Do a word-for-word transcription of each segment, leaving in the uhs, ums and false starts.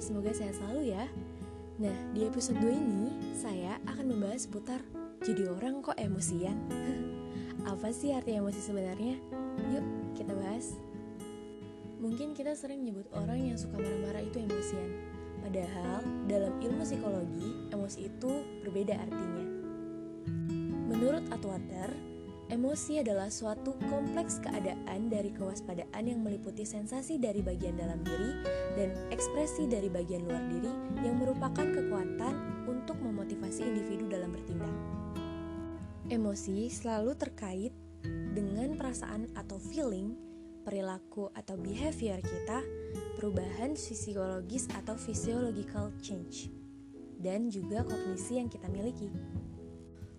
semoga sehat selalu ya. Nah, di episode dua ini saya akan membahas seputar jadi orang kok emosian. Apa sih arti emosi sebenarnya? Yuk kita bahas. Mungkin kita sering nyebut orang yang suka marah-marah itu emosian. Padahal dalam ilmu psikologi, emosi itu berbeda artinya. Menurut Atwater, emosi adalah suatu kompleks keadaan dari kewaspadaan yang meliputi sensasi dari bagian dalam diri dan ekspresi dari bagian luar diri yang merupakan kekuatan untuk memotivasi individu dalam bertindak. Emosi selalu terkait dengan perasaan atau feeling, perilaku atau behavior kita, perubahan fisiologis atau physiological change, dan juga kognisi yang kita miliki.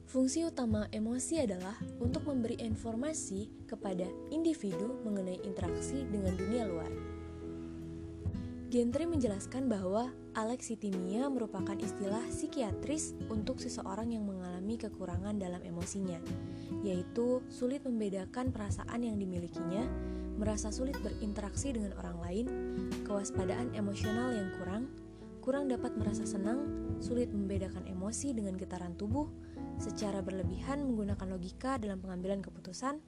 Fungsi utama emosi adalah untuk memberi informasi kepada individu mengenai interaksi dengan dunia luar. Gentry menjelaskan bahwa alexitimia merupakan istilah psikiatris untuk seseorang yang mengalami kekurangan dalam emosinya, yaitu sulit membedakan perasaan yang dimilikinya, merasa sulit berinteraksi dengan orang lain, kewaspadaan emosional yang kurang, kurang dapat merasa senang, sulit membedakan emosi dengan getaran tubuh, secara berlebihan menggunakan logika dalam pengambilan keputusan,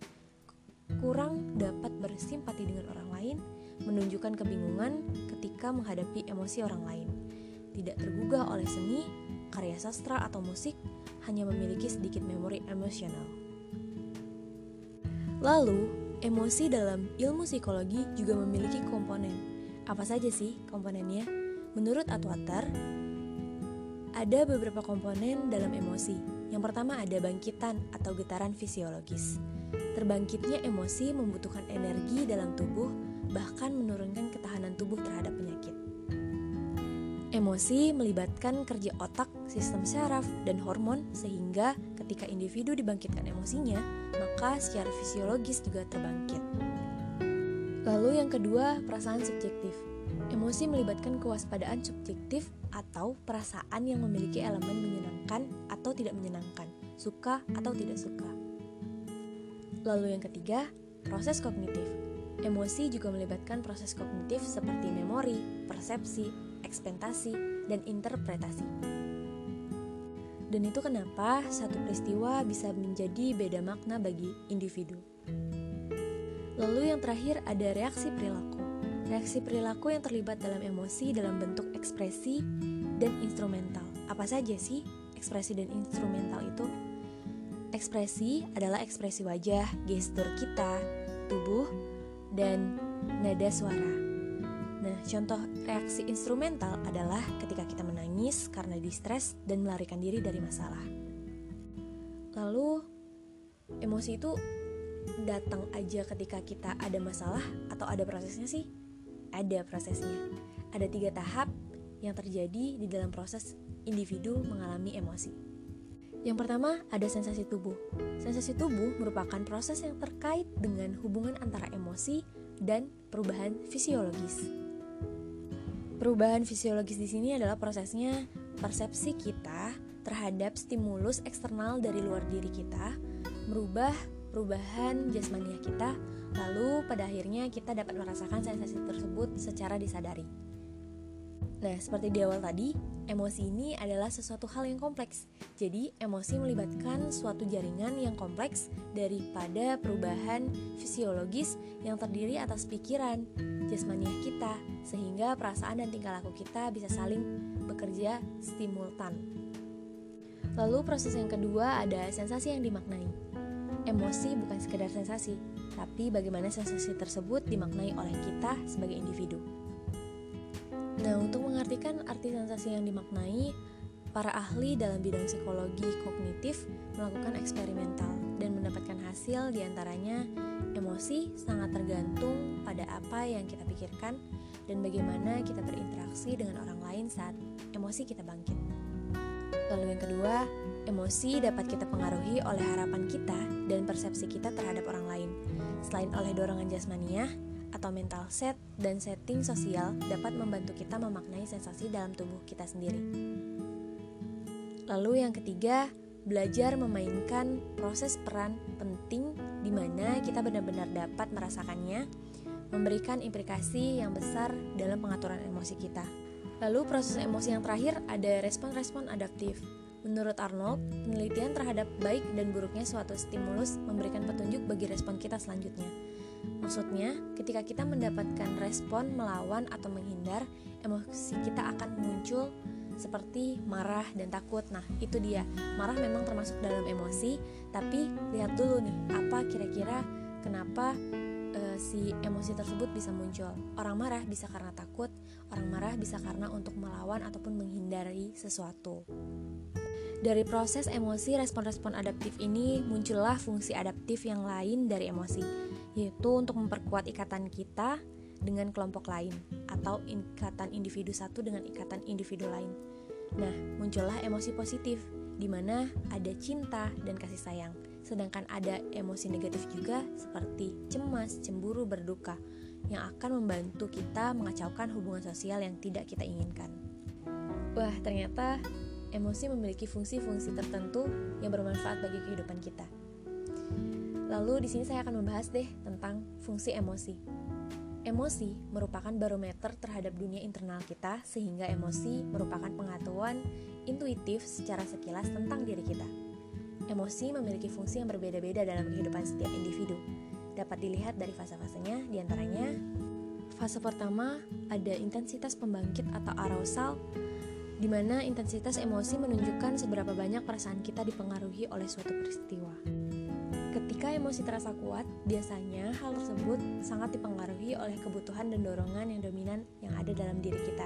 kurang dapat bersimpati dengan orang lain, menunjukkan kebingungan ketika menghadapi emosi orang lain, tidak tergugah oleh seni, karya sastra atau musik, hanya memiliki sedikit memori emosional. Lalu, emosi dalam ilmu psikologi juga memiliki komponen. Apa saja sih komponennya? Menurut Atwater, ada beberapa komponen dalam emosi. Yang pertama ada bangkitan atau getaran fisiologis. Terbangkitnya emosi membutuhkan energi dalam tubuh, bahkan menurunkan ketahanan tubuh terhadap penyakit. Emosi melibatkan kerja otak, sistem saraf, dan hormon, sehingga ketika individu dibangkitkan emosinya, maka secara fisiologis juga terbangkit. Lalu yang kedua, perasaan subjektif. Emosi melibatkan kewaspadaan subjektif atau perasaan yang memiliki elemen menyenangkan atau tidak menyenangkan, suka atau tidak suka. Lalu yang ketiga, proses kognitif. Emosi juga melibatkan proses kognitif seperti memori, persepsi, ekspektasi, dan interpretasi. Dan itu kenapa satu peristiwa bisa menjadi beda makna bagi individu. Lalu yang terakhir ada reaksi perilaku. Reaksi perilaku yang terlibat dalam emosi dalam bentuk ekspresi dan instrumental. Apa saja sih ekspresi dan instrumental itu? Ekspresi adalah ekspresi wajah, gestur kita, tubuh, dan nada suara. Nah, contoh reaksi instrumental adalah ketika kita menangis karena distres dan melarikan diri dari masalah. Lalu, emosi itu datang aja ketika kita ada masalah atau ada prosesnya sih? Ada prosesnya. Ada tiga tahap yang terjadi di dalam proses individu mengalami emosi. Yang pertama, ada sensasi tubuh. Sensasi tubuh merupakan proses yang terkait dengan hubungan antara emosi dan perubahan fisiologis. Perubahan fisiologis di sini adalah prosesnya persepsi kita terhadap stimulus eksternal dari luar diri kita merubah perubahan jasmania kita, lalu pada akhirnya kita dapat merasakan sensasi tersebut secara disadari. Nah, seperti di awal tadi, emosi ini adalah sesuatu hal yang kompleks. Jadi, emosi melibatkan suatu jaringan yang kompleks daripada perubahan fisiologis yang terdiri atas pikiran, jasmania kita, sehingga perasaan dan tingkah laku kita bisa saling bekerja simultan. Lalu proses yang kedua ada sensasi yang dimaknai. Emosi bukan sekedar sensasi, tapi bagaimana sensasi tersebut dimaknai oleh kita sebagai individu. Nah, untuk mengartikan arti sensasi yang dimaknai, para ahli dalam bidang psikologi kognitif melakukan eksperimental dan mendapatkan hasil diantaranya emosi sangat tergantung pada apa yang kita pikirkan dan bagaimana kita berinteraksi dengan orang lain saat emosi kita bangkit. Lalu yang kedua, emosi dapat kita pengaruhi oleh harapan kita dan persepsi kita terhadap orang lain. Selain oleh dorongan jasmania atau mental set dan setting sosial dapat membantu kita memaknai sensasi dalam tubuh kita sendiri. Lalu yang ketiga, belajar memainkan proses peran penting di mana kita benar-benar dapat merasakannya, memberikan implikasi yang besar dalam pengaturan emosi kita. Lalu proses emosi yang terakhir ada respon-respon adaptif. Menurut Arnold, penelitian terhadap baik dan buruknya suatu stimulus memberikan petunjuk bagi respon kita selanjutnya. Maksudnya, ketika kita mendapatkan respon melawan atau menghindar, emosi kita akan muncul seperti marah dan takut. Nah, itu dia. Marah memang termasuk dalam emosi, tapi lihat dulu nih, apa kira-kira kenapa e, si emosi tersebut bisa muncul. Orang marah bisa karena takut, orang marah bisa karena untuk melawan ataupun menghindari sesuatu. Dari proses emosi, respon-respon adaptif ini muncullah fungsi adaptif yang lain dari emosi, yaitu untuk memperkuat ikatan kita dengan kelompok lain atau ikatan individu satu dengan ikatan individu lain. Nah, muncullah emosi positif, di mana ada cinta dan kasih sayang. Sedangkan ada emosi negatif juga seperti cemas, cemburu, berduka, yang akan membantu kita mengacaukan hubungan sosial yang tidak kita inginkan. Wah, ternyata emosi memiliki fungsi-fungsi tertentu yang bermanfaat bagi kehidupan kita. Lalu di sini saya akan membahas deh tentang fungsi emosi. Emosi merupakan barometer terhadap dunia internal kita, sehingga emosi merupakan pengetahuan intuitif secara sekilas tentang diri kita. Emosi memiliki fungsi yang berbeda-beda dalam kehidupan setiap individu. Dapat dilihat dari fase-fasenya, diantaranya fase pertama ada intensitas pembangkit atau arousal, di mana intensitas emosi menunjukkan seberapa banyak perasaan kita dipengaruhi oleh suatu peristiwa. Ketika emosi terasa kuat, biasanya hal tersebut sangat dipengaruhi oleh kebutuhan dan dorongan yang dominan yang ada dalam diri kita.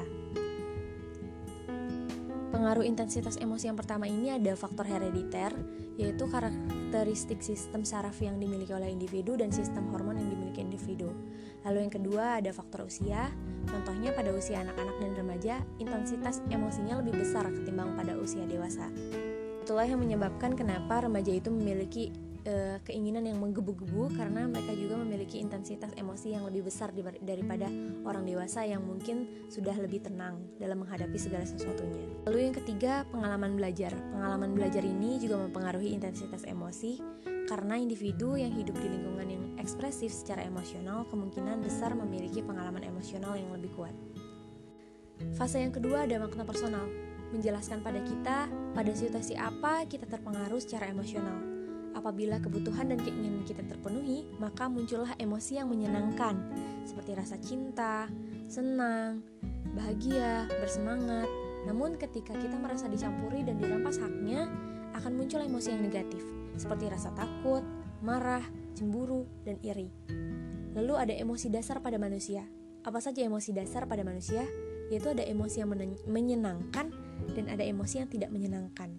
Pengaruh intensitas emosi yang pertama ini ada faktor herediter, yaitu karakteristik sistem saraf yang dimiliki oleh individu dan sistem hormon yang dimiliki individu. Lalu yang kedua ada faktor usia, contohnya pada usia anak-anak dan remaja, intensitas emosinya lebih besar ketimbang pada usia dewasa. Itulah yang menyebabkan kenapa remaja itu memiliki e, keinginan yang menggebu-gebu, karena mereka juga memiliki intensitas emosi yang lebih besar daripada orang dewasa yang mungkin sudah lebih tenang dalam menghadapi segala sesuatunya. Lalu yang ketiga, pengalaman belajar. Pengalaman belajar ini juga mempengaruhi intensitas emosi, karena individu yang hidup di lingkungan yang ekspresif secara emosional kemungkinan besar memiliki pengalaman emosional yang lebih kuat. Fase yang kedua ada makna personal, menjelaskan pada kita pada situasi apa kita terpengaruh secara emosional. Apabila kebutuhan dan keinginan kita terpenuhi, maka muncullah emosi yang menyenangkan, seperti rasa cinta, senang, bahagia, bersemangat. Namun ketika kita merasa dicampuri dan dirampas haknya, akan muncul emosi yang negatif, seperti rasa takut, marah, cemburu, dan iri. Lalu ada emosi dasar pada manusia. Apa saja emosi dasar pada manusia? Yaitu ada emosi yang menyenangkan dan ada emosi yang tidak menyenangkan.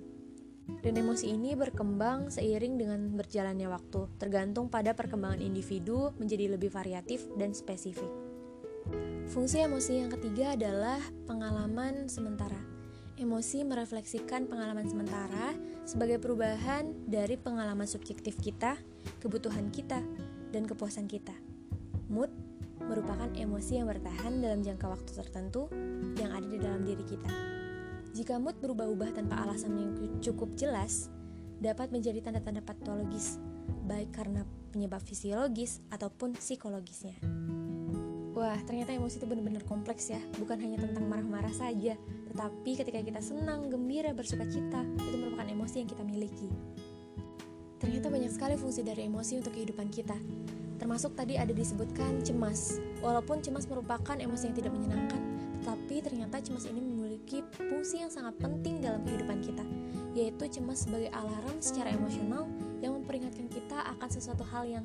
Dan emosi ini berkembang seiring dengan berjalannya waktu, tergantung pada perkembangan individu menjadi lebih variatif dan spesifik. Fungsi emosi yang ketiga adalah pengalaman sementara. Emosi merefleksikan pengalaman sementara sebagai perubahan dari pengalaman subjektif kita, kebutuhan kita, dan kepuasan kita. Mood merupakan emosi yang bertahan dalam jangka waktu tertentu yang ada di dalam diri kita. Jika mood berubah-ubah tanpa alasan yang cukup jelas, dapat menjadi tanda-tanda patologis, baik karena penyebab fisiologis ataupun psikologisnya. Wah, ternyata emosi itu benar-benar kompleks ya. Bukan hanya tentang marah-marah saja, tetapi ketika kita senang, gembira, bersukacita, itu merupakan emosi yang kita miliki. Ternyata banyak sekali fungsi dari emosi untuk kehidupan kita. Termasuk tadi ada disebutkan cemas. Walaupun cemas merupakan emosi yang tidak menyenangkan, tetapi ternyata cemas ini memiliki fungsi yang sangat penting dalam kehidupan kita, yaitu cemas sebagai alarm secara emosional yang memperingatkan kita akan sesuatu hal yang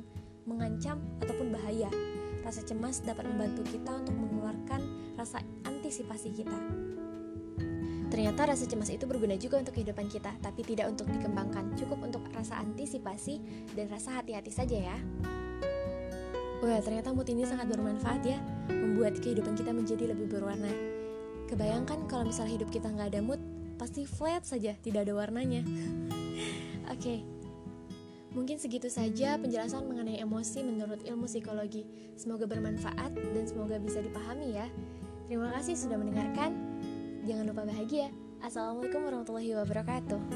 mengancam ataupun bahaya. Rasa cemas dapat membantu kita untuk mengeluarkan rasa antisipasi kita. Ternyata rasa cemas itu berguna juga untuk kehidupan kita, tapi tidak untuk dikembangkan, cukup untuk rasa antisipasi dan rasa hati-hati saja ya. Wah, ternyata mood ini sangat bermanfaat ya, membuat kehidupan kita menjadi lebih berwarna. Kebayangkan kalau misalnya hidup kita nggak ada mood, pasti flat saja, tidak ada warnanya. Oke. Okay. Mungkin segitu saja penjelasan mengenai emosi menurut ilmu psikologi. Semoga bermanfaat dan semoga bisa dipahami ya. Terima kasih sudah mendengarkan. Jangan lupa bahagia. Assalamualaikum warahmatullahi wabarakatuh.